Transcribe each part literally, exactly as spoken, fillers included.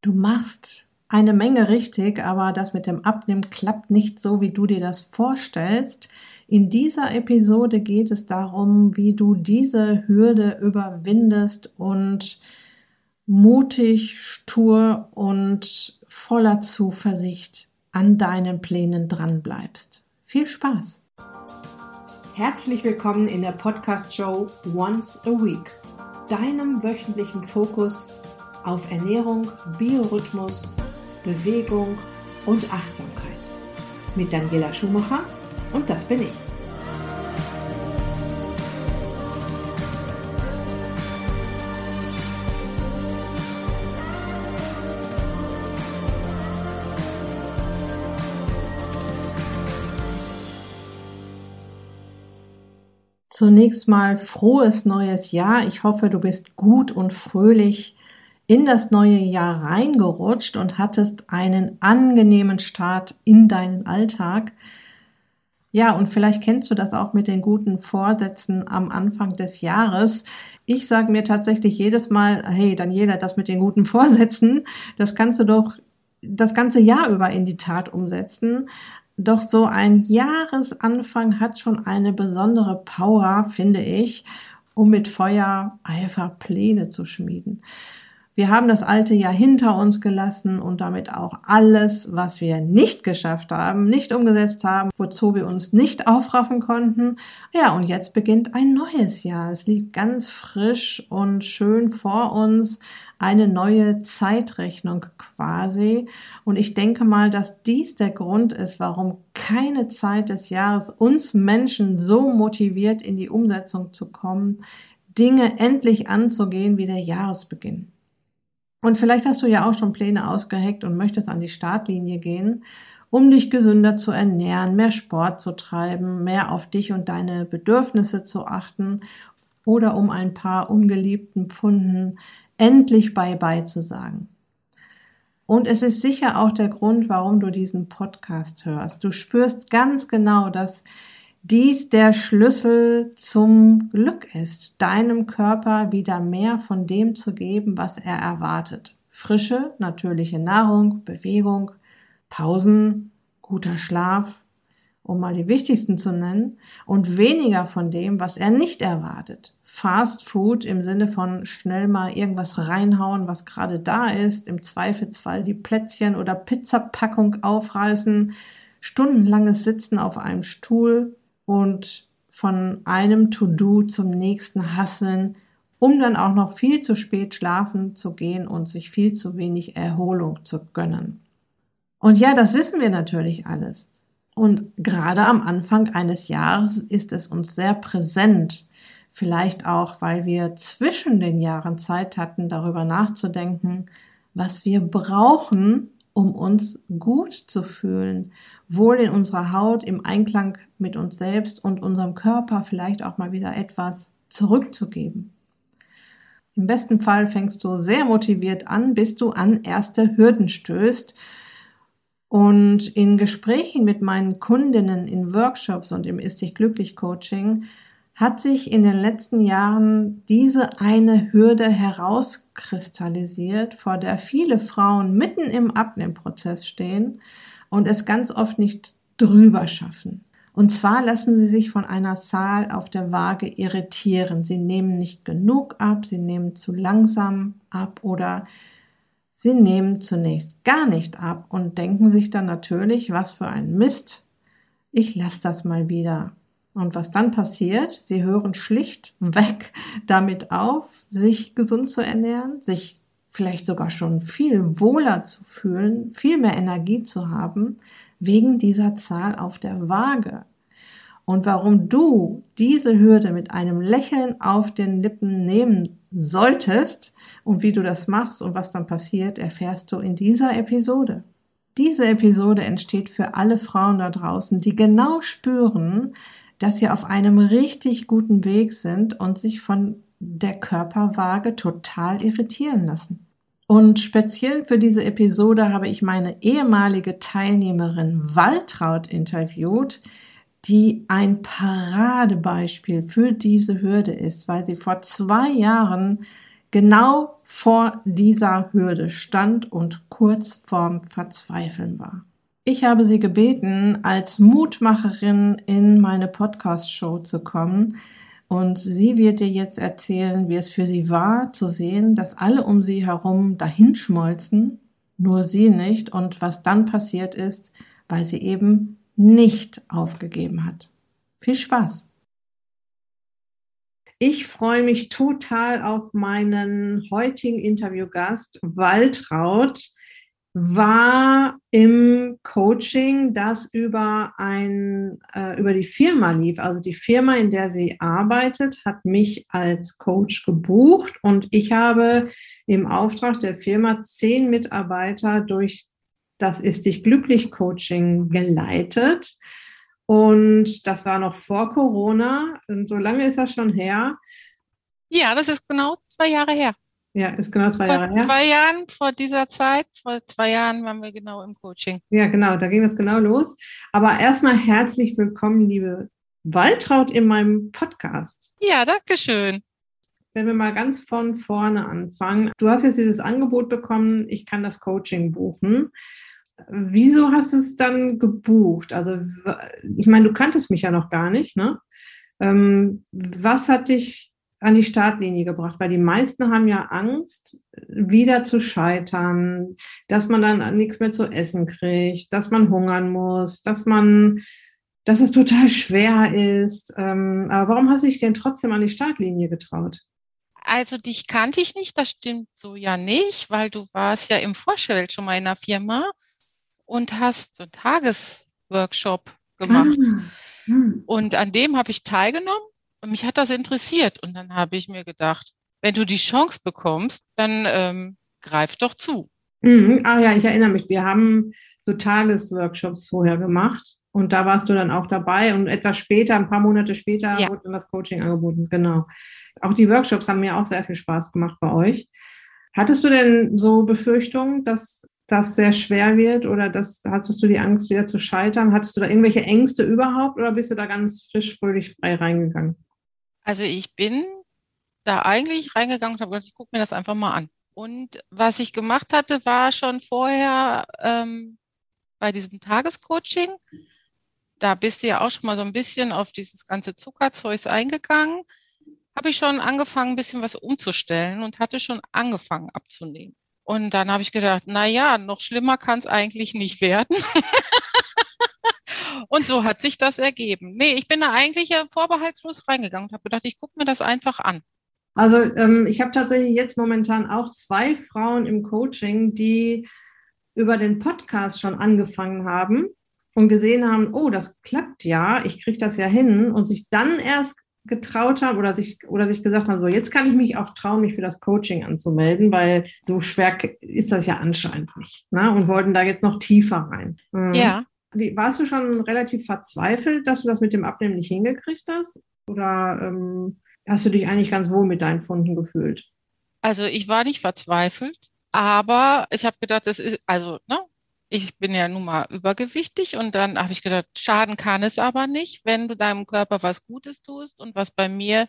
Du machst eine Menge richtig, aber das mit dem Abnehmen klappt nicht so, wie du dir das vorstellst. In dieser Episode geht es darum, wie du diese Hürde überwindest und mutig, stur und voller Zuversicht an deinen Plänen dran bleibst. Viel Spaß! Herzlich willkommen in der Podcast-Show Once a Week, deinem wöchentlichen Fokus auf Ernährung, Biorhythmus, Bewegung und Achtsamkeit. Mit Daniela Schumacher und das bin ich. Zunächst mal frohes neues Jahr. Ich hoffe, du bist gut und fröhlich in das neue Jahr reingerutscht und hattest einen angenehmen Start in deinen Alltag. Ja, und vielleicht kennst du das auch mit den guten Vorsätzen am Anfang des Jahres. Ich sage mir tatsächlich jedes Mal, hey Daniela, das mit den guten Vorsätzen, das kannst du doch das ganze Jahr über in die Tat umsetzen. Doch so ein Jahresanfang hat schon eine besondere Power, finde ich, um mit Feuer, Eifer Pläne zu schmieden. Wir haben das alte Jahr hinter uns gelassen und damit auch alles, was wir nicht geschafft haben, nicht umgesetzt haben, wozu wir uns nicht aufraffen konnten. Ja, und jetzt beginnt ein neues Jahr. Es liegt ganz frisch und schön vor uns, eine neue Zeitrechnung quasi. Und ich denke mal, dass dies der Grund ist, warum keine Zeit des Jahres uns Menschen so motiviert, in die Umsetzung zu kommen, Dinge endlich anzugehen wie der Jahresbeginn. Und vielleicht hast du ja auch schon Pläne ausgeheckt und möchtest an die Startlinie gehen, um dich gesünder zu ernähren, mehr Sport zu treiben, mehr auf dich und deine Bedürfnisse zu achten oder um ein paar ungeliebten Pfunden endlich Bye-bye zu sagen. Und es ist sicher auch der Grund, warum du diesen Podcast hörst. Du spürst ganz genau, dass dies der Schlüssel zum Glück ist, deinem Körper wieder mehr von dem zu geben, was er erwartet. Frische, natürliche Nahrung, Bewegung, Pausen, guter Schlaf, um mal die wichtigsten zu nennen, und weniger von dem, was er nicht erwartet. Fast Food im Sinne von schnell mal irgendwas reinhauen, was gerade da ist, im Zweifelsfall die Plätzchen oder Pizzapackung aufreißen, stundenlanges Sitzen auf einem Stuhl, und von einem To-Do zum nächsten hasseln, um dann auch noch viel zu spät schlafen zu gehen und sich viel zu wenig Erholung zu gönnen. Und ja, das wissen wir natürlich alles. Und gerade am Anfang eines Jahres ist es uns sehr präsent. Vielleicht auch, weil wir zwischen den Jahren Zeit hatten, darüber nachzudenken, was wir brauchen, um uns gut zu fühlen, wohl in unserer Haut, im Einklang mit uns selbst und unserem Körper vielleicht auch mal wieder etwas zurückzugeben. Im besten Fall fängst du sehr motiviert an, bis du an erste Hürden stößt. Und in Gesprächen mit meinen Kundinnen in Workshops und im Ist-dich-glücklich-Coaching hat sich in den letzten Jahren diese eine Hürde herauskristallisiert, vor der viele Frauen mitten im Abnehmprozess stehen und es ganz oft nicht drüber schaffen. Und zwar lassen sie sich von einer Zahl auf der Waage irritieren. Sie nehmen nicht genug ab, sie nehmen zu langsam ab oder sie nehmen zunächst gar nicht ab und denken sich dann natürlich, was für ein Mist, ich lasse das mal wieder. Und was dann passiert? Sie hören schlichtweg damit auf, sich gesund zu ernähren, sich vielleicht sogar schon viel wohler zu fühlen, viel mehr Energie zu haben, wegen dieser Zahl auf der Waage. Und warum du diese Hürde mit einem Lächeln auf den Lippen nehmen solltest und wie du das machst und was dann passiert, erfährst du in dieser Episode. Diese Episode entsteht für alle Frauen da draußen, die genau spüren, dass sie auf einem richtig guten Weg sind und sich von der Körperwaage total irritieren lassen. Und speziell für diese Episode habe ich meine ehemalige Teilnehmerin Waltraud interviewt, die ein Paradebeispiel für diese Hürde ist, weil sie vor zwei Jahren genau vor dieser Hürde stand und kurz vorm Verzweifeln war. Ich habe sie gebeten, als Mutmacherin in meine Podcast-Show zu kommen, und sie wird dir jetzt erzählen, wie es für sie war, zu sehen, dass alle um sie herum dahinschmolzen, nur sie nicht, und was dann passiert ist, weil sie eben nicht aufgegeben hat. Viel Spaß! Ich freue mich total auf meinen heutigen Interviewgast. Waltraud war im Coaching, das über ein äh, über die Firma lief. Also die Firma, in der sie arbeitet, hat mich als Coach gebucht, und ich habe im Auftrag der Firma zehn Mitarbeiter durch das Ist-dich-glücklich-Coaching geleitet. Und das war noch vor Corona, und so lange ist das schon her. Ja, das ist genau zwei Jahre her. Ja, ist genau zwei vor Jahre her. Vor zwei Jahren, vor dieser Zeit, vor zwei Jahren waren wir genau im Coaching. Ja, genau, da ging das genau los. Aber erstmal herzlich willkommen, liebe Waltraud, in meinem Podcast. Ja, danke schön. Wenn wir mal ganz von vorne anfangen. Du hast jetzt dieses Angebot bekommen, ich kann das Coaching buchen. Wieso hast du es dann gebucht? Also ich meine, du kanntest mich ja noch gar nicht, ne? Ähm, was hat dich an die Startlinie gebracht? Weil die meisten haben ja Angst, wieder zu scheitern, dass man dann nichts mehr zu essen kriegt, dass man hungern muss, dass man, dass es total schwer ist. Ähm, aber warum hast du dich denn trotzdem an die Startlinie getraut? Also dich kannte ich nicht, das stimmt so ja nicht, weil du warst ja im Vorfeld schon mal in einer Firma und hast so einen Tagesworkshop gemacht. Ah, hm. Und an dem habe ich teilgenommen und mich hat das interessiert. Und dann habe ich mir gedacht, wenn du die Chance bekommst, dann ähm, greif doch zu. Mhm. Ah ja, ich erinnere mich, wir haben so Tagesworkshops vorher gemacht und da warst du dann auch dabei. Und etwas später, ein paar Monate später, ja, wurde dann das Coaching angeboten, genau. Auch die Workshops haben mir auch sehr viel Spaß gemacht bei euch. Hattest du denn so Befürchtungen, dass das sehr schwer wird, oder das, hattest du die Angst, wieder zu scheitern? Hattest du da irgendwelche Ängste überhaupt, oder bist du da ganz frisch, fröhlich, frei reingegangen? Also ich bin da eigentlich reingegangen und habe gedacht, ich gucke mir das einfach mal an. Und was ich gemacht hatte, war schon vorher ähm, bei diesem Tagescoaching, da bist du ja auch schon mal so ein bisschen auf dieses ganze Zuckerzeugs eingegangen, habe ich schon angefangen, ein bisschen was umzustellen und hatte schon angefangen abzunehmen. Und dann habe ich gedacht, naja, noch schlimmer kann es eigentlich nicht werden. Und so hat sich das ergeben. Nee, ich bin da eigentlich vorbehaltslos reingegangen und habe gedacht, ich gucke mir das einfach an. Also ähm, ich habe tatsächlich jetzt momentan auch zwei Frauen im Coaching, die über den Podcast schon angefangen haben und gesehen haben, oh, das klappt ja, ich kriege das ja hin, und sich dann erst getraut haben oder sich oder sich gesagt haben, so jetzt kann ich mich auch trauen, mich für das Coaching anzumelden, weil so schwer ist das ja anscheinend nicht, ne? Und wollten da jetzt noch tiefer rein. Mhm. Ja. Wie, warst du schon relativ verzweifelt, dass du das mit dem Abnehmen nicht hingekriegt hast? Oder ähm, hast du dich eigentlich ganz wohl mit deinen Funden gefühlt? Also ich war nicht verzweifelt, aber ich habe gedacht, das ist, also, ne? Ich bin ja nun mal übergewichtig, und dann habe ich gedacht, schaden kann es aber nicht, wenn du deinem Körper was Gutes tust. Und was bei mir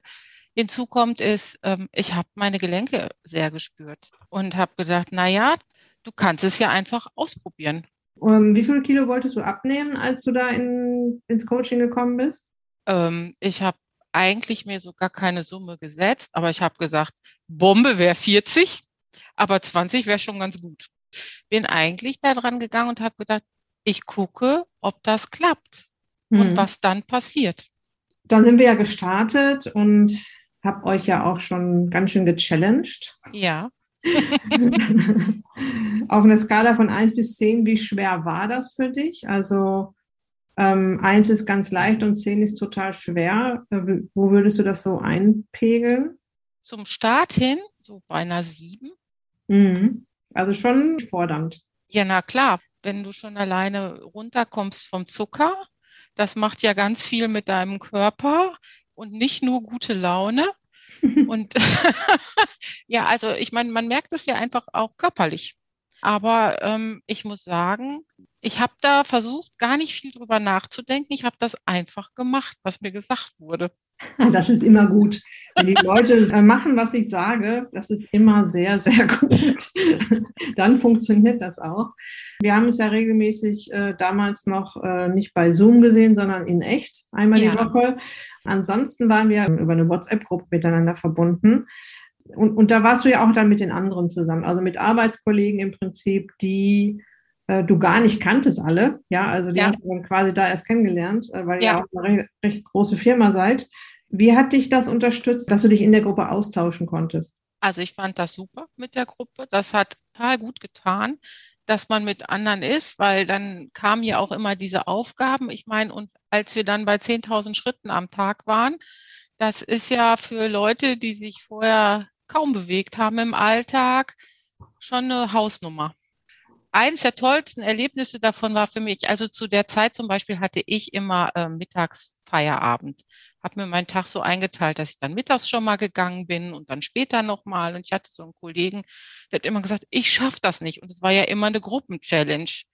hinzukommt ist, ähm, ich habe meine Gelenke sehr gespürt und habe gedacht, naja, du kannst es ja einfach ausprobieren. Um, wie viel Kilo wolltest du abnehmen, als du da in, ins Coaching gekommen bist? Ähm, ich habe eigentlich mir so gar keine Summe gesetzt, aber ich habe gesagt, Bombe wäre vierzig, aber zwanzig wäre schon ganz gut. Bin eigentlich da dran gegangen und habe gedacht, ich gucke, ob das klappt und mhm. was dann passiert. Dann sind wir ja gestartet und habe euch ja auch schon ganz schön gechallenged. Ja. Auf einer Skala von eins bis zehn, wie schwer war das für dich? Also ähm, eins ist ganz leicht und zehn ist total schwer. Wo würdest du das so einpegeln? Zum Start hin, so bei einer sieben. Mhm. Also schon fordernd. Ja, na klar. Wenn du schon alleine runterkommst vom Zucker, das macht ja ganz viel mit deinem Körper und nicht nur gute Laune. Und ja, also ich meine, man merkt es ja einfach auch körperlich. Aber ähm, ich muss sagen, ich habe da versucht, gar nicht viel drüber nachzudenken. Ich habe das einfach gemacht, was mir gesagt wurde. Das ist immer gut. Wenn die Leute machen, was ich sage, das ist immer sehr, sehr gut. Dann funktioniert das auch. Wir haben es ja regelmäßig äh, damals noch äh, nicht bei Zoom gesehen, sondern in echt einmal ja. die Woche. Ansonsten waren wir über eine WhatsApp-Gruppe miteinander verbunden. Und, und da warst du ja auch dann mit den anderen zusammen, also mit Arbeitskollegen im Prinzip, die äh, du gar nicht kanntest alle. Ja, also die ja. hast du dann quasi da erst kennengelernt, äh, weil ja. ihr auch eine recht, recht große Firma seid. Wie hat dich das unterstützt, dass du dich in der Gruppe austauschen konntest? Also ich fand das super mit der Gruppe. Das hat total gut getan, dass man mit anderen ist, weil dann kamen ja auch immer diese Aufgaben. Ich meine, und als wir dann bei zehntausend Schritten am Tag waren, das ist ja für Leute, die sich vorher kaum bewegt haben im Alltag, schon eine Hausnummer. Eins der tollsten Erlebnisse davon war für mich, also zu der Zeit zum Beispiel hatte ich immer äh, mittags Feierabend, habe mir meinen Tag so eingeteilt, dass ich dann mittags schon mal gegangen bin und dann später nochmal. Und ich hatte so einen Kollegen, der hat immer gesagt, ich schaffe das nicht. Und es war ja immer eine Gruppenchallenge.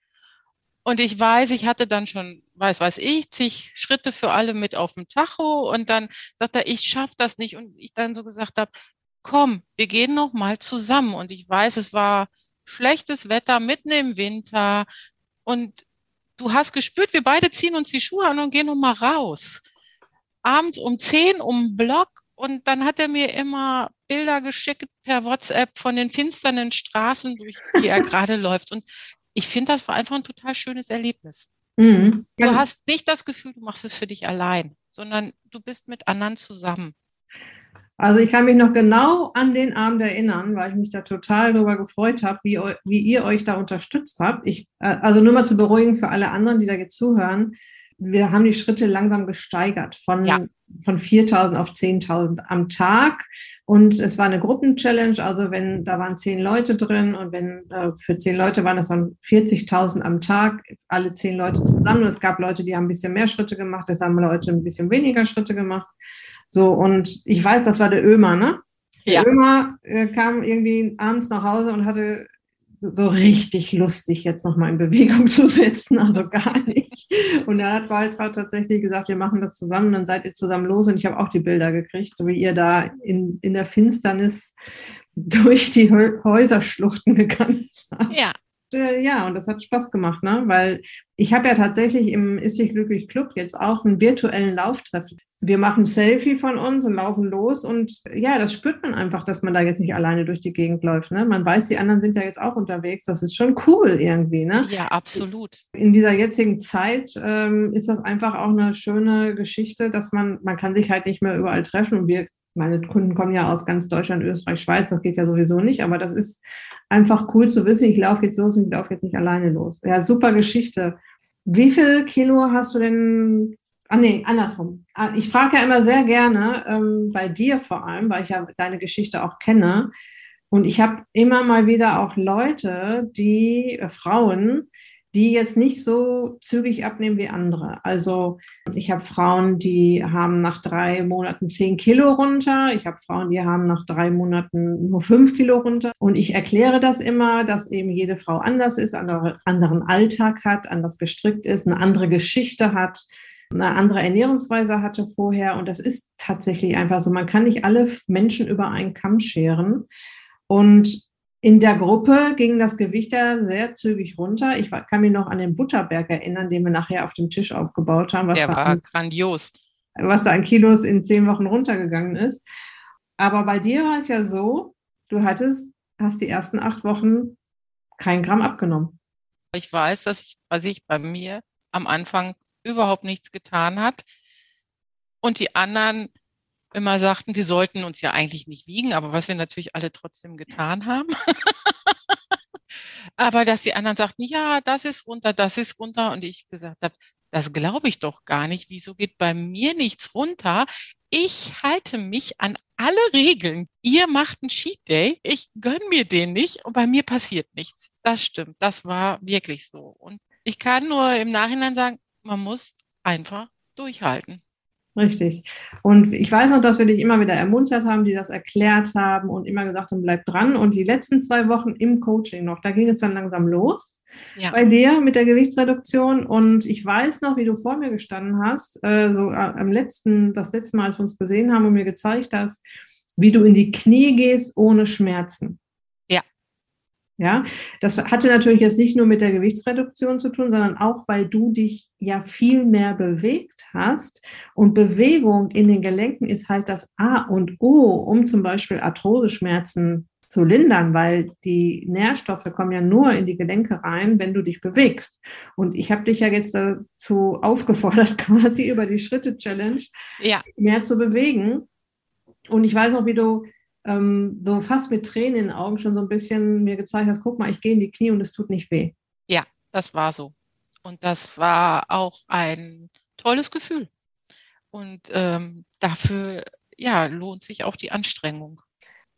Und ich weiß, ich hatte dann schon, weiß weiß ich, zig Schritte für alle mit auf dem Tacho. Und dann sagt er, ich schaffe das nicht. Und ich dann so gesagt habe, komm, wir gehen noch mal zusammen. Und ich weiß, es war schlechtes Wetter mitten im Winter. Und du hast gespürt, wir beide ziehen uns die Schuhe an und gehen noch mal raus. Abends um zehn um den Block. Und dann hat er mir immer Bilder geschickt per WhatsApp von den finsteren Straßen, durch die er gerade läuft. Und ich finde, das war einfach ein total schönes Erlebnis. Mhm. Du hast nicht das Gefühl, du machst es für dich allein, sondern du bist mit anderen zusammen. Also ich kann mich noch genau an den Abend erinnern, weil ich mich da total darüber gefreut habe, wie, wie ihr euch da unterstützt habt. Ich, also nur mal zu beruhigen für alle anderen, die da jetzt zuhören. Wir haben die Schritte langsam gesteigert von, ja. von viertausend auf zehntausend am Tag. Und es war eine Gruppenchallenge, also wenn da waren zehn Leute drin und wenn äh, für zehn Leute waren das dann vierzigtausend am Tag, alle zehn Leute zusammen. Und es gab Leute, die haben ein bisschen mehr Schritte gemacht, es haben Leute ein bisschen weniger Schritte gemacht. So, und ich weiß, das war der Ömer, ne? Ja. Der Ömer äh, kam irgendwie abends nach Hause und hatte so richtig Lust, sich jetzt nochmal in Bewegung zu setzen, also gar nicht. Und dann hat Waltraud tatsächlich gesagt, wir machen das zusammen, dann seid ihr zusammen los. Und ich habe auch die Bilder gekriegt, so wie ihr da in, in der Finsternis durch die Häuserschluchten gegangen seid. Ja. Ja, und das hat Spaß gemacht, ne? Weil ich habe ja tatsächlich im Ist-dich-glücklich-Club jetzt auch einen virtuellen Lauftreff. Wir machen ein Selfie von uns und laufen los und ja, das spürt man einfach, dass man da jetzt nicht alleine durch die Gegend läuft, ne? Man weiß, die anderen sind ja jetzt auch unterwegs, das ist schon cool irgendwie, ne? Ja, absolut. In dieser jetzigen Zeit ähm, ist das einfach auch eine schöne Geschichte, dass man, man kann sich halt nicht mehr überall treffen und wir meine Kunden kommen ja aus ganz Deutschland, Österreich, Schweiz, das geht ja sowieso nicht, aber das ist einfach cool zu wissen, ich laufe jetzt los und ich laufe jetzt nicht alleine los. Ja, super Geschichte. Wie viel Kilo hast du denn, ah nee, andersrum. Ich frage ja immer sehr gerne, ähm, bei dir vor allem, weil ich ja deine Geschichte auch kenne und ich habe immer mal wieder auch Leute, die, äh, Frauen, die jetzt nicht so zügig abnehmen wie andere. Also ich habe Frauen, die haben nach drei Monaten zehn Kilo runter. Ich habe Frauen, die haben nach drei Monaten nur fünf Kilo runter. Und ich erkläre das immer, dass eben jede Frau anders ist, einen anderen Alltag hat, anders gestrickt ist, eine andere Geschichte hat, eine andere Ernährungsweise hatte vorher. Und das ist tatsächlich einfach so. Man kann nicht alle Menschen über einen Kamm scheren. Und in der Gruppe ging das Gewicht ja sehr zügig runter. Ich kann mich noch an den Butterberg erinnern, den wir nachher auf dem Tisch aufgebaut haben. Was der da war an, grandios. Was da an Kilos in zehn Wochen runtergegangen ist. Aber bei dir war es ja so, du hattest, hast die ersten acht Wochen kein Gramm abgenommen. Ich weiß, dass ich, was sich bei mir am Anfang überhaupt nichts getan hat. Und die anderen immer sagten, wir sollten uns ja eigentlich nicht wiegen, aber was wir natürlich alle trotzdem getan haben. Aber dass die anderen sagten, ja, das ist runter, das ist runter. Und ich gesagt habe, das glaube ich doch gar nicht. Wieso geht bei mir nichts runter? Ich halte mich an alle Regeln. Ihr macht einen Cheat Day, ich gönne mir den nicht und bei mir passiert nichts. Das stimmt, das war wirklich so. Und ich kann nur im Nachhinein sagen, man muss einfach durchhalten. Richtig. Und ich weiß noch, dass wir dich immer wieder ermuntert haben, die das erklärt haben und immer gesagt haben, bleib dran. Und die letzten zwei Wochen im Coaching noch, da ging es dann langsam los ja. bei dir mit der Gewichtsreduktion. Und ich weiß noch, wie du vor mir gestanden hast, äh, so am letzten, das letzte Mal, als wir uns gesehen haben und mir gezeigt hast, wie du in die Knie gehst ohne Schmerzen. Ja. Ja, das hatte natürlich jetzt nicht nur mit der Gewichtsreduktion zu tun, sondern auch, weil du dich ja viel mehr bewegt hast. Und Bewegung in den Gelenken ist halt das A und O, um zum Beispiel Arthroseschmerzen zu lindern, weil die Nährstoffe kommen ja nur in die Gelenke rein, wenn du dich bewegst. Und ich habe dich ja jetzt dazu aufgefordert, quasi über die Schritte-Challenge ja. mehr zu bewegen. Und ich weiß noch, wie du ähm, so fast mit Tränen in den Augen schon so ein bisschen mir gezeigt hast, guck mal, ich gehe in die Knie und es tut nicht weh. Ja, das war so. Und das war auch ein tolles Gefühl. Und ähm, dafür ja, lohnt sich auch die Anstrengung.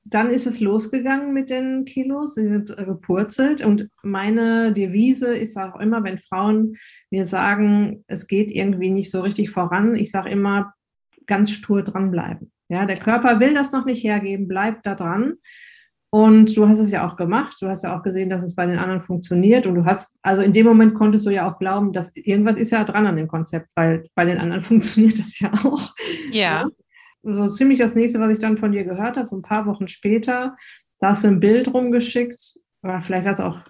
Dann ist es losgegangen mit den Kilos, sie sind gepurzelt. Und meine Devise ist auch immer, wenn Frauen mir sagen, es geht irgendwie nicht so richtig voran, ich sage immer, ganz stur dranbleiben. Ja, der Körper will das noch nicht hergeben, bleib da dran. Und du hast es ja auch gemacht. Du hast ja auch gesehen, dass es bei den anderen funktioniert. Und du hast, also in dem Moment konntest du ja auch glauben, dass irgendwas ist ja dran an dem Konzept, weil bei den anderen funktioniert das ja auch. Ja. Ja. So ziemlich das nächste, was ich dann von dir gehört habe, so ein paar Wochen später, da hast du ein Bild rumgeschickt, oder vielleicht war es auch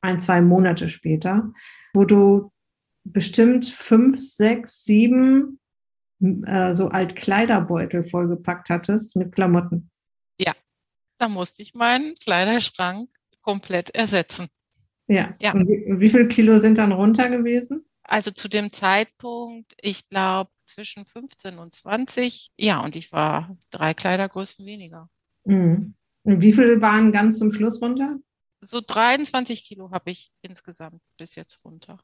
ein, zwei Monate später, wo du bestimmt fünf, sechs, sieben so Altkleiderbeutel vollgepackt hattest mit Klamotten. Ja, da musste ich meinen Kleiderschrank komplett ersetzen. Ja, ja. Und wie, wie viel Kilo sind dann runter gewesen? Also zu dem Zeitpunkt, ich glaube, zwischen fünfzehn und zwanzig. Ja, und ich war drei Kleidergrößen weniger. Mhm. Und wie viel waren ganz zum Schluss runter? So dreiundzwanzig Kilo habe ich insgesamt bis jetzt runter.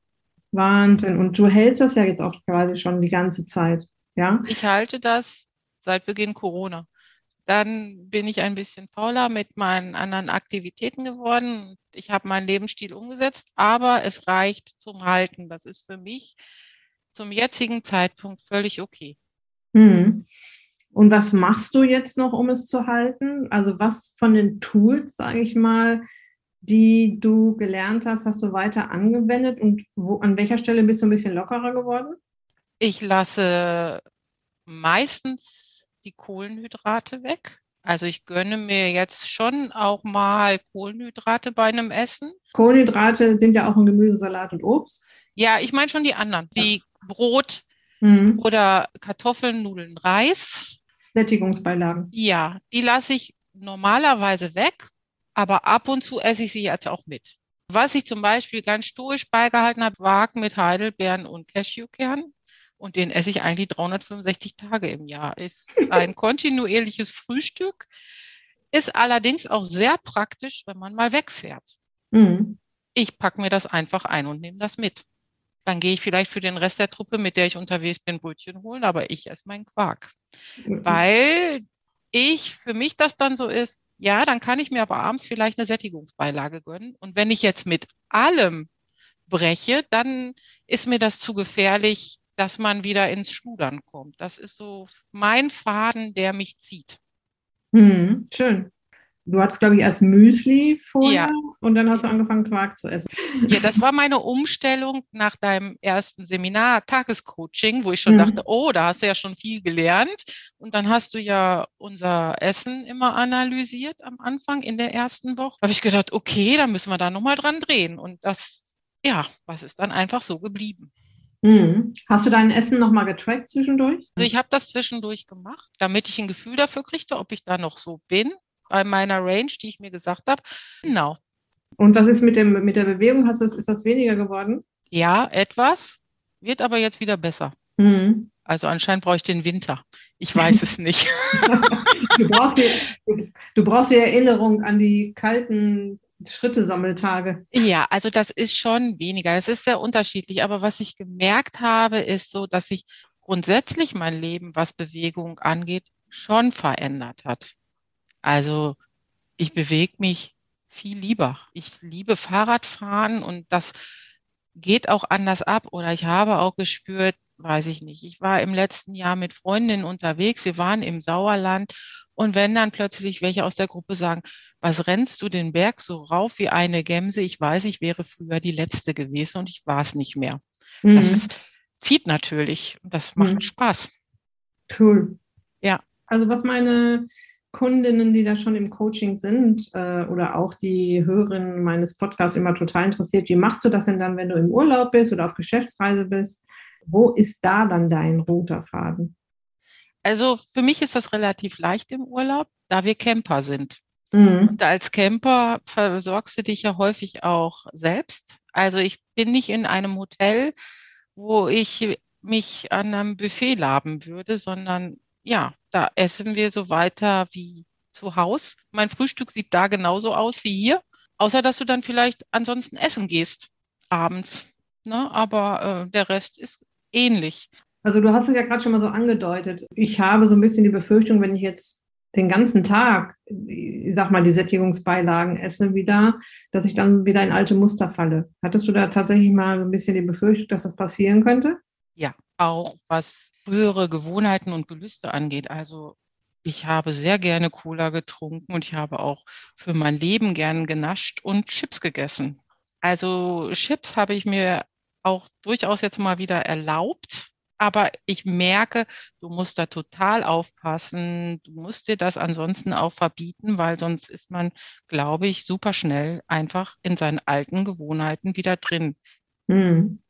Wahnsinn. Und du hältst das ja jetzt auch quasi schon die ganze Zeit. Ja? Ich halte das seit Beginn Corona. Dann bin ich ein bisschen fauler mit meinen anderen Aktivitäten geworden. Ich habe meinen Lebensstil umgesetzt, aber es reicht zum Halten. Das ist für mich zum jetzigen Zeitpunkt völlig okay. Hm. Und was machst du jetzt noch, um es zu halten? Also was von den Tools, sage ich mal, die du gelernt hast, hast du weiter angewendet und wo, an welcher Stelle bist du ein bisschen lockerer geworden? Ich lasse meistens die Kohlenhydrate weg. Also ich gönne mir jetzt schon auch mal Kohlenhydrate bei einem Essen. Kohlenhydrate sind ja auch in Gemüsesalat und Obst. Ja, ich meine schon die anderen, wie Brot mhm. oder Kartoffeln, Nudeln, Reis. Sättigungsbeilagen. Ja, die lasse ich normalerweise weg. Aber ab und zu esse ich sie jetzt auch mit. Was ich zum Beispiel ganz stoisch beigehalten habe, war mit Heidelbeeren und Cashewkernen. Und den esse ich eigentlich dreihundertfünfundsechzig Tage im Jahr. Ist ein kontinuierliches Frühstück. Ist allerdings auch sehr praktisch, wenn man mal wegfährt. Mhm. Ich packe mir das einfach ein und nehme das mit. Dann gehe ich vielleicht für den Rest der Truppe, mit der ich unterwegs bin, Brötchen holen, aber ich esse meinen Quark. Mhm. Weil ich, für mich das dann so ist, ja, dann kann ich mir aber abends vielleicht eine Sättigungsbeilage gönnen. Und wenn ich jetzt mit allem breche, dann ist mir das zu gefährlich, dass man wieder ins Schludern kommt. Das ist so mein Faden, der mich zieht. Hm, schön. Du hattest, glaube ich, erst Müsli vorher ja. und dann hast du angefangen, Quark zu essen. Ja, das war meine Umstellung nach deinem ersten Seminar, Tagescoaching, wo ich schon mhm. dachte, oh, da hast du ja schon viel gelernt. Und dann hast du ja unser Essen immer analysiert am Anfang in der ersten Woche. Da habe ich gedacht, okay, da müssen wir da nochmal dran drehen. Und das, ja, was ist dann einfach so geblieben. Mhm. Hast du dein Essen nochmal getrackt zwischendurch? Also ich habe das zwischendurch gemacht, damit ich ein Gefühl dafür kriegte, ob ich da noch so bin. Bei meiner Range, die ich mir gesagt habe. Genau. Und was ist mit dem mit der Bewegung? Hast du, ist das weniger geworden? Ja, etwas. Wird aber jetzt wieder besser. Mhm. Also anscheinend brauche ich den Winter. Ich weiß es nicht. Du brauchst die, du brauchst die Erinnerung an die kalten Schritte-Sammeltage. Ja, also das ist schon weniger. Es ist sehr unterschiedlich. Aber was ich gemerkt habe, ist so, dass sich grundsätzlich mein Leben, was Bewegung angeht, schon verändert hat. Also ich bewege mich viel lieber. Ich liebe Fahrradfahren und das geht auch anders ab. Oder ich habe auch gespürt, weiß ich nicht. Ich war im letzten Jahr mit Freundinnen unterwegs, wir waren im Sauerland und wenn dann plötzlich welche aus der Gruppe sagen, was rennst du den Berg so rauf wie eine Gemse? Ich weiß, ich wäre früher die Letzte gewesen und ich war es nicht mehr. Mhm. Das zieht natürlich und das macht mhm. Spaß. Cool. Ja. Also was meine Kundinnen, die da schon im Coaching sind äh, oder auch die Hörerinnen meines Podcasts immer total interessiert, wie machst du das denn dann, wenn du im Urlaub bist oder auf Geschäftsreise bist? Wo ist da dann dein roter Faden? Also für mich ist das relativ leicht im Urlaub, da wir Camper sind. Mhm. Und als Camper versorgst du dich ja häufig auch selbst. Also ich bin nicht in einem Hotel, wo ich mich an einem Buffet laben würde, sondern ja, da essen wir so weiter wie zu Hause. Mein Frühstück sieht da genauso aus wie hier, außer dass du dann vielleicht ansonsten essen gehst abends. Ne? Aber äh, der Rest ist ähnlich. Also du hast es ja gerade schon mal so angedeutet. Ich habe so ein bisschen die Befürchtung, wenn ich jetzt den ganzen Tag, ich sag mal, die Sättigungsbeilagen esse wieder, dass ich dann wieder in alte Muster falle. Hattest du da tatsächlich mal so ein bisschen die Befürchtung, dass das passieren könnte? Ja, auch was frühere Gewohnheiten und Gelüste angeht. Also ich habe sehr gerne Cola getrunken und ich habe auch für mein Leben gern genascht und Chips gegessen. Also Chips habe ich mir auch durchaus jetzt mal wieder erlaubt, aber ich merke, du musst da total aufpassen. Du musst dir das ansonsten auch verbieten, weil sonst ist man, glaube ich, super schnell einfach in seinen alten Gewohnheiten wieder drin. Mhm.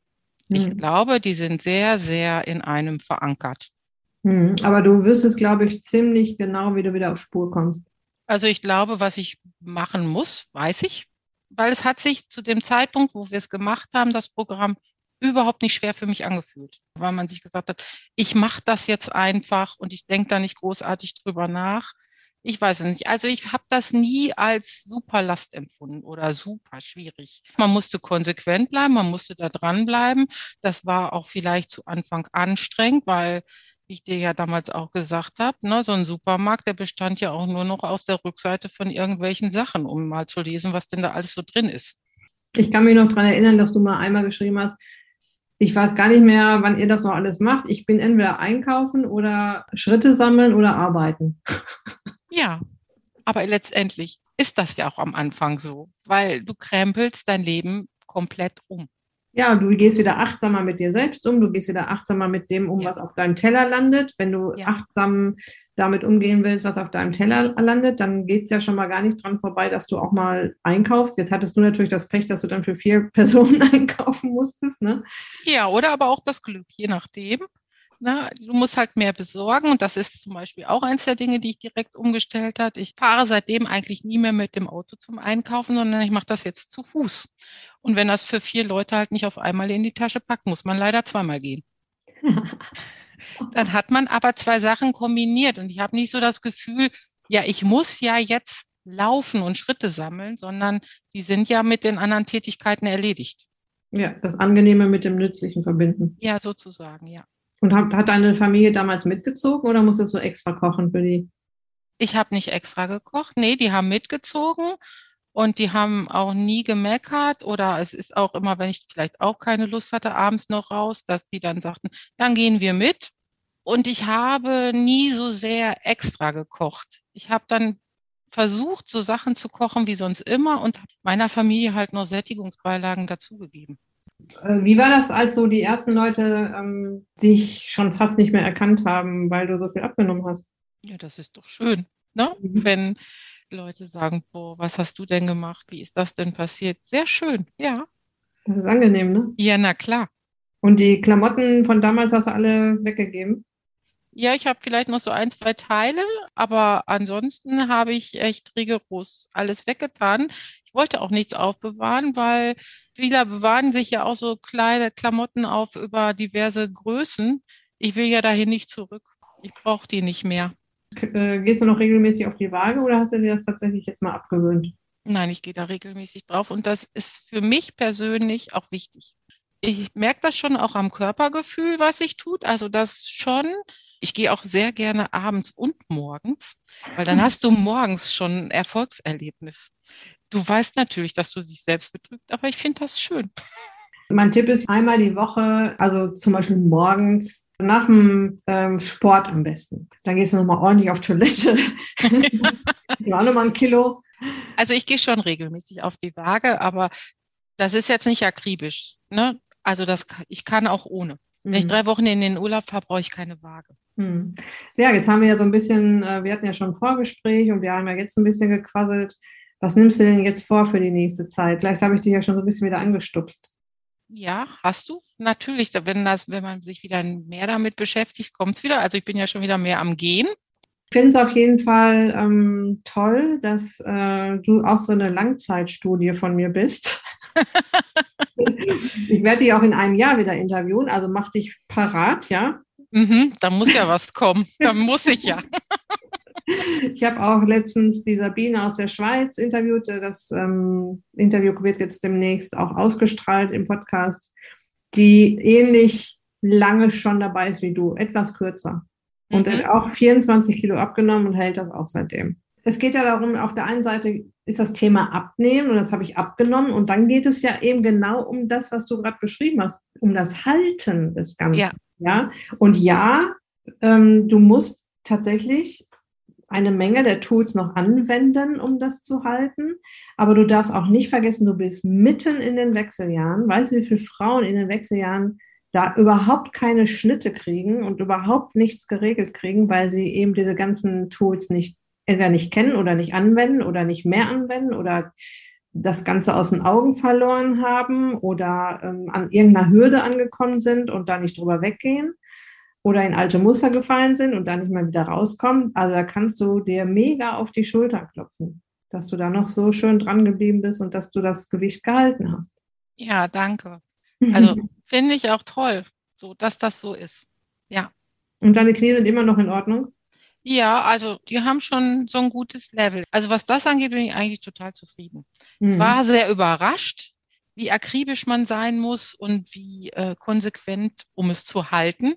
Ich glaube, die sind sehr, sehr in einem verankert. Aber du wüsstest, glaube ich, ziemlich genau, wie du wieder auf Spur kommst. Also ich glaube, was ich machen muss, weiß ich, weil es hat sich zu dem Zeitpunkt, wo wir es gemacht haben, das Programm überhaupt nicht schwer für mich angefühlt, weil man sich gesagt hat, ich mache das jetzt einfach und ich denke da nicht großartig drüber nach. Ich weiß es nicht. Also ich habe das nie als super Last empfunden oder super schwierig. Man musste konsequent bleiben, man musste da dranbleiben. Das war auch vielleicht zu Anfang anstrengend, weil ich dir ja damals auch gesagt habe, ne, so ein Supermarkt, der bestand ja auch nur noch aus der Rückseite von irgendwelchen Sachen, um mal zu lesen, was denn da alles so drin ist. Ich kann mich noch daran erinnern, dass du mal einmal geschrieben hast, ich weiß gar nicht mehr, wann ihr das noch alles macht. Ich bin entweder einkaufen oder Schritte sammeln oder arbeiten. Ja, aber letztendlich ist das ja auch am Anfang so, weil du krempelst dein Leben komplett um. Ja, du gehst wieder achtsamer mit dir selbst um, du gehst wieder achtsamer mit dem um, ja. was auf deinem Teller landet. Wenn du ja. achtsam damit umgehen willst, was auf deinem Teller landet, dann geht es ja schon mal gar nicht dran vorbei, dass du auch mal einkaufst. Jetzt hattest du natürlich das Pech, dass du dann für vier Personen einkaufen musstest, ne? Ja, oder aber auch das Glück, je nachdem. Na, du musst halt mehr besorgen und das ist zum Beispiel auch eins der Dinge, die ich direkt umgestellt habe. Ich fahre seitdem eigentlich nie mehr mit dem Auto zum Einkaufen, sondern ich mache das jetzt zu Fuß. Und wenn das für vier Leute halt nicht auf einmal in die Tasche packt, muss man leider zweimal gehen. Dann hat man aber zwei Sachen kombiniert und ich habe nicht so das Gefühl, ja, ich muss ja jetzt laufen und Schritte sammeln, sondern die sind ja mit den anderen Tätigkeiten erledigt. Ja, das Angenehme mit dem Nützlichen verbinden. Ja, sozusagen, ja. Und hat deine Familie damals mitgezogen oder musstest du extra kochen für die? Ich habe nicht extra gekocht. Nee, die haben mitgezogen und die haben auch nie gemeckert. Oder es ist auch immer, wenn ich vielleicht auch keine Lust hatte, abends noch raus, dass die dann sagten, dann gehen wir mit. Und ich habe nie so sehr extra gekocht. Ich habe dann versucht, so Sachen zu kochen wie sonst immer und meiner Familie halt noch Sättigungsbeilagen dazugegeben. Wie war das, als so die ersten Leute ähm, dich schon fast nicht mehr erkannt haben, weil du so viel abgenommen hast? Ja, das ist doch schön, ne? Mhm. Wenn Leute sagen, boah, was hast du denn gemacht? Wie ist das denn passiert? Sehr schön, ja. Das ist angenehm, ne? Ja, na klar. Und die Klamotten von damals hast du alle weggegeben? Ja, ich habe vielleicht noch so ein, zwei Teile, aber ansonsten habe ich echt rigoros alles weggetan. Ich wollte auch nichts aufbewahren, weil viele bewahren sich ja auch so kleine Klamotten auf über diverse Größen. Ich will ja dahin nicht zurück. Ich brauche die nicht mehr. Gehst du noch regelmäßig auf die Waage oder hast du dir das tatsächlich jetzt mal abgewöhnt? Nein, ich gehe da regelmäßig drauf und das ist für mich persönlich auch wichtig. Ich merke das schon auch am Körpergefühl, was sich tut. Also das schon. Ich gehe auch sehr gerne abends und morgens, weil dann hast du morgens schon ein Erfolgserlebnis. Du weißt natürlich, dass du dich selbst betrügst, aber ich finde das schön. Mein Tipp ist einmal die Woche, also zum Beispiel morgens, nach dem ähm, Sport am besten. Dann gehst du nochmal ordentlich auf Toilette. Ja, auch nochmal ein Kilo. Also ich gehe schon regelmäßig auf die Waage, aber das ist jetzt nicht akribisch. Ne? Also das, ich kann auch ohne. Wenn mhm. ich drei Wochen in den Urlaub fahre, brauche ich keine Waage. Mhm. Ja, jetzt haben wir ja so ein bisschen, wir hatten ja schon ein Vorgespräch und wir haben ja jetzt ein bisschen gequasselt. Was nimmst du denn jetzt vor für die nächste Zeit? Vielleicht habe ich dich ja schon so ein bisschen wieder angestupst. Ja, hast du. Natürlich, wenn, das, wenn man sich wieder mehr damit beschäftigt, kommt es wieder. Also ich bin ja schon wieder mehr am Gehen. Ich finde es auf jeden Fall ähm, toll, dass äh, du auch so eine Langzeitstudie von mir bist. Ich werde dich auch in einem Jahr wieder interviewen, also mach dich parat, ja? Mhm, da muss ja was kommen, da muss ich ja. Ich habe auch letztens die Sabine aus der Schweiz interviewt. Das ähm, Interview wird jetzt demnächst auch ausgestrahlt im Podcast, die ähnlich lange schon dabei ist wie du, etwas kürzer. Und mhm. hat auch vierundzwanzig Kilo abgenommen und hält das auch seitdem. Es geht ja darum, auf der einen Seite ist das Thema Abnehmen und das habe ich abgenommen. Und dann geht es ja eben genau um das, was du gerade beschrieben hast, um das Halten des Ganzen. Ja. Ja? Und ja, ähm, du musst tatsächlich eine Menge der Tools noch anwenden, um das zu halten. Aber du darfst auch nicht vergessen, du bist mitten in den Wechseljahren. Weißt du, wie viele Frauen in den Wechseljahren da überhaupt keine Schnitte kriegen und überhaupt nichts geregelt kriegen, weil sie eben diese ganzen Tools nicht entweder nicht kennen oder nicht anwenden oder nicht mehr anwenden oder das Ganze aus den Augen verloren haben oder ähm, an irgendeiner Hürde angekommen sind und da nicht drüber weggehen. Oder in alte Muster gefallen sind und da nicht mehr wieder rauskommen. Also da kannst du dir mega auf die Schulter klopfen, dass du da noch so schön dran geblieben bist und dass du das Gewicht gehalten hast. Ja, danke. Also finde ich auch toll, so, dass das so ist. Ja. Und deine Knie sind immer noch in Ordnung? Ja, also die haben schon so ein gutes Level. Also was das angeht, bin ich eigentlich total zufrieden. Mhm. Ich war sehr überrascht, wie akribisch man sein muss und wie äh, konsequent, um es zu halten.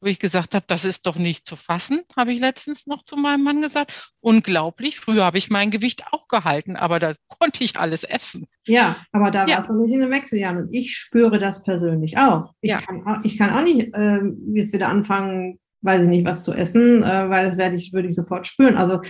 Wo ich gesagt habe, das ist doch nicht zu fassen, habe ich letztens noch zu meinem Mann gesagt. Unglaublich, früher habe ich mein Gewicht auch gehalten, aber da konnte ich alles essen. Ja, aber da ja. war es noch nicht in den Wechseljahren und ich spüre das persönlich auch. Ich, ja. kann, auch, ich kann auch nicht äh, jetzt wieder anfangen, weiß ich nicht, was zu essen, äh, weil das werde ich, würde ich sofort spüren. Also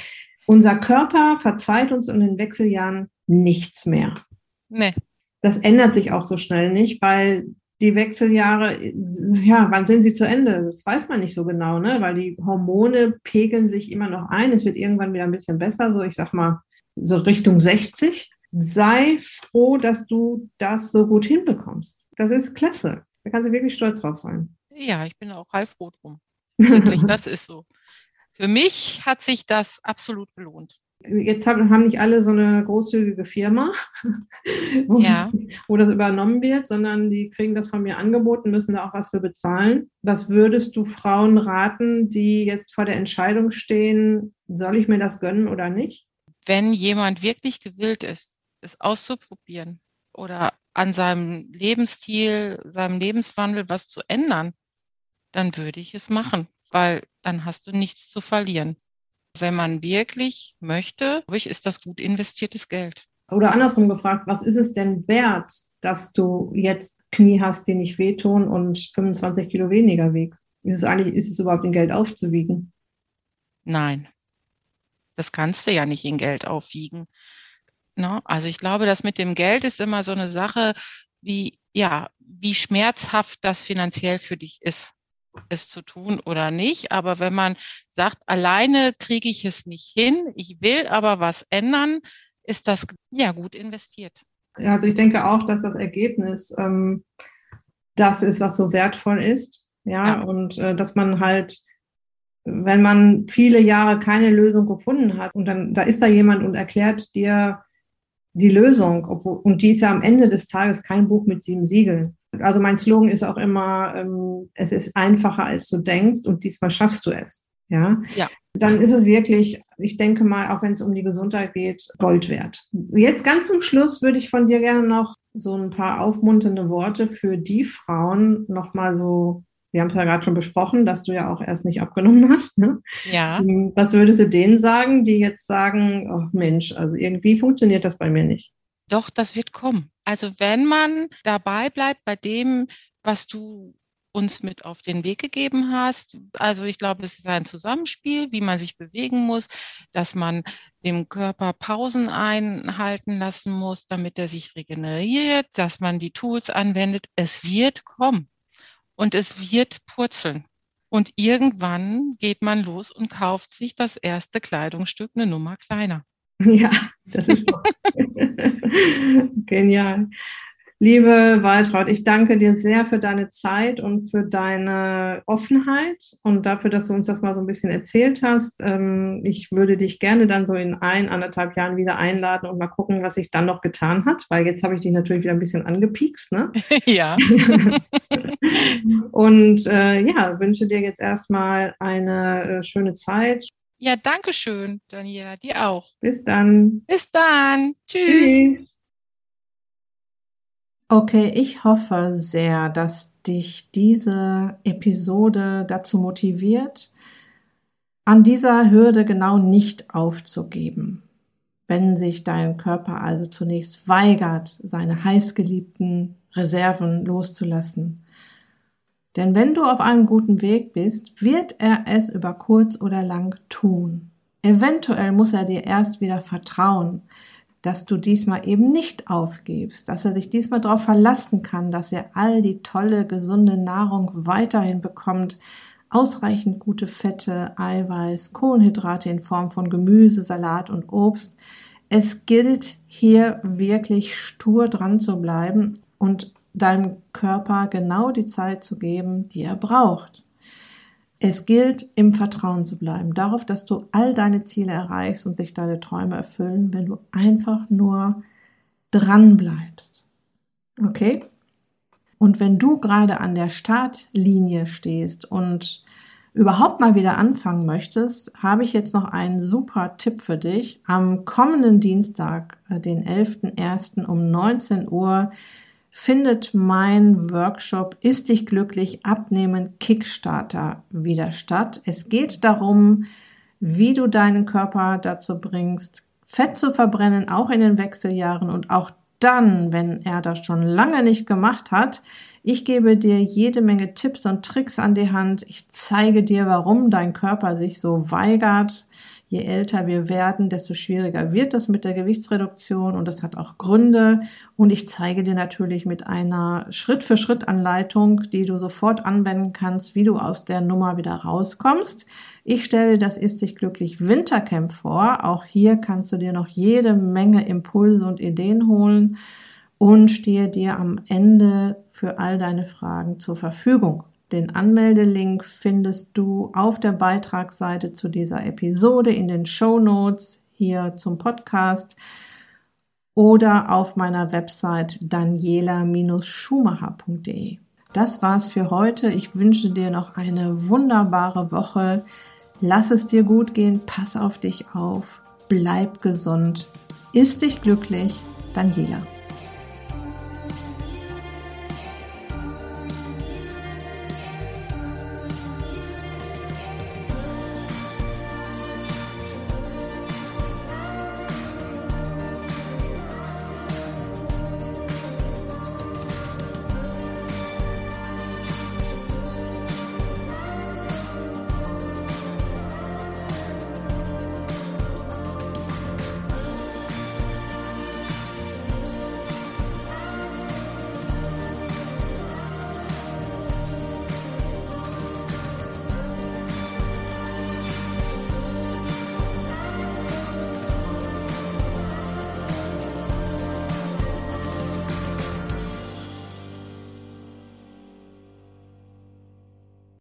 unser Körper verzeiht uns in den Wechseljahren nichts mehr. Nee. Das ändert sich auch so schnell nicht, weil die Wechseljahre, ja, wann sind sie zu Ende? Das weiß man nicht so genau, ne? Weil die Hormone pegeln sich immer noch ein. Es wird irgendwann wieder ein bisschen besser, so ich sag mal, so Richtung sechzig. Sei froh, dass du das so gut hinbekommst. Das ist klasse. Da kannst du wirklich stolz drauf sein. Ja, ich bin auch heilfroh drum. Wirklich, das ist so. Für mich hat sich das absolut gelohnt. Jetzt haben nicht alle so eine großzügige Firma, wo, ja. das, wo das übernommen wird, sondern die kriegen das von mir angeboten, müssen da auch was für bezahlen. Was würdest du Frauen raten, die jetzt vor der Entscheidung stehen, soll ich mir das gönnen oder nicht? Wenn jemand wirklich gewillt ist, es auszuprobieren oder an seinem Lebensstil, seinem Lebenswandel was zu ändern, dann würde ich es machen, weil dann hast du nichts zu verlieren. Wenn man wirklich möchte, glaube ich, ist das gut investiertes Geld. Oder andersrum gefragt, was ist es denn wert, dass du jetzt Knie hast, die nicht wehtun und fünfundzwanzig Kilo weniger wiegst? Ist es eigentlich, ist es überhaupt in Geld aufzuwiegen? Nein, das kannst du ja nicht in Geld aufwiegen. Ne? Also ich glaube, das mit dem Geld ist immer so eine Sache, wie, ja, wie schmerzhaft das finanziell für dich ist, es zu tun oder nicht. Aber wenn man sagt, alleine kriege ich es nicht hin, ich will aber was ändern, ist das ja gut investiert. Ja, also ich denke auch, dass das Ergebnis ähm, das ist, was so wertvoll ist. Ja, ja. Und äh, dass man halt, wenn man viele Jahre keine Lösung gefunden hat und dann da ist da jemand und erklärt dir die Lösung, obwohl, und die ist ja am Ende des Tages kein Buch mit sieben Siegeln. Also mein Slogan ist auch immer, ähm, es ist einfacher, als du denkst und diesmal schaffst du es. Ja? Ja. Dann ist es wirklich, ich denke mal, auch wenn es um die Gesundheit geht, Gold wert. Jetzt ganz zum Schluss würde ich von dir gerne noch so ein paar aufmunternde Worte für die Frauen nochmal so, wir haben es ja gerade schon besprochen, dass du ja auch erst nicht abgenommen hast. Ne? Ja. Was würdest du denen sagen, die jetzt sagen, ach Mensch, also irgendwie funktioniert das bei mir nicht? Doch, das wird kommen. Also wenn man dabei bleibt bei dem, was du uns mit auf den Weg gegeben hast. Also ich glaube, es ist ein Zusammenspiel, wie man sich bewegen muss, dass man dem Körper Pausen einhalten lassen muss, damit er sich regeneriert, dass man die Tools anwendet. Es wird kommen und es wird purzeln. Und irgendwann geht man los und kauft sich das erste Kleidungsstück eine Nummer kleiner. Ja, das ist doch genial. Liebe Waltraud, ich danke dir sehr für deine Zeit und für deine Offenheit und dafür, dass du uns das mal so ein bisschen erzählt hast. Ich würde dich gerne dann so in ein, anderthalb Jahren wieder einladen und mal gucken, was sich dann noch getan hat, weil jetzt habe ich dich natürlich wieder ein bisschen angepiekst, ne? Ja. Und äh, ja, wünsche dir jetzt erstmal eine äh, schöne Zeit. Ja, danke schön, Daniela, dir auch. Bis dann. Bis dann. Tschüss. Tschüss. Okay, ich hoffe sehr, dass dich diese Episode dazu motiviert, an dieser Hürde genau nicht aufzugeben. Wenn sich dein Körper also zunächst weigert, seine heißgeliebten Reserven loszulassen. Denn wenn du auf einem guten Weg bist, wird er es über kurz oder lang tun. Eventuell muss er dir erst wieder vertrauen, dass du diesmal eben nicht aufgibst, dass er sich diesmal darauf verlassen kann, dass er all die tolle, gesunde Nahrung weiterhin bekommt, ausreichend gute Fette, Eiweiß, Kohlenhydrate in Form von Gemüse, Salat und Obst. Es gilt hier wirklich stur dran zu bleiben und deinem Körper genau die Zeit zu geben, die er braucht. Es gilt, im Vertrauen zu bleiben, darauf, dass du all deine Ziele erreichst und sich deine Träume erfüllen, wenn du einfach nur dran bleibst. Okay? Und wenn du gerade an der Startlinie stehst und überhaupt mal wieder anfangen möchtest, habe ich jetzt noch einen super Tipp für dich. Am kommenden Dienstag, den elften ersten um neunzehn Uhr, findet mein Workshop Ist dich glücklich abnehmen Kickstarter wieder statt. Es geht darum, wie du deinen Körper dazu bringst, Fett zu verbrennen, auch in den Wechseljahren und auch dann, wenn er das schon lange nicht gemacht hat. Ich gebe dir jede Menge Tipps und Tricks an die Hand. Ich zeige dir, warum dein Körper sich so weigert. Je älter wir werden, desto schwieriger wird das mit der Gewichtsreduktion und das hat auch Gründe. Und ich zeige dir natürlich mit einer Schritt-für-Schritt-Anleitung, die du sofort anwenden kannst, wie du aus der Nummer wieder rauskommst. Ich stelle das Ist-dich-glücklich-Wintercamp vor. Auch hier kannst du dir noch jede Menge Impulse und Ideen holen und stehe dir am Ende für all deine Fragen zur Verfügung. Den Anmeldelink findest du auf der Beitragsseite zu dieser Episode, in den Shownotes hier zum Podcast oder auf meiner Website daniela Bindestrich schumacher Punkt de. Das war's für heute. Ich wünsche dir noch eine wunderbare Woche. Lass es dir gut gehen, pass auf dich auf, bleib gesund, ist dich glücklich, Daniela.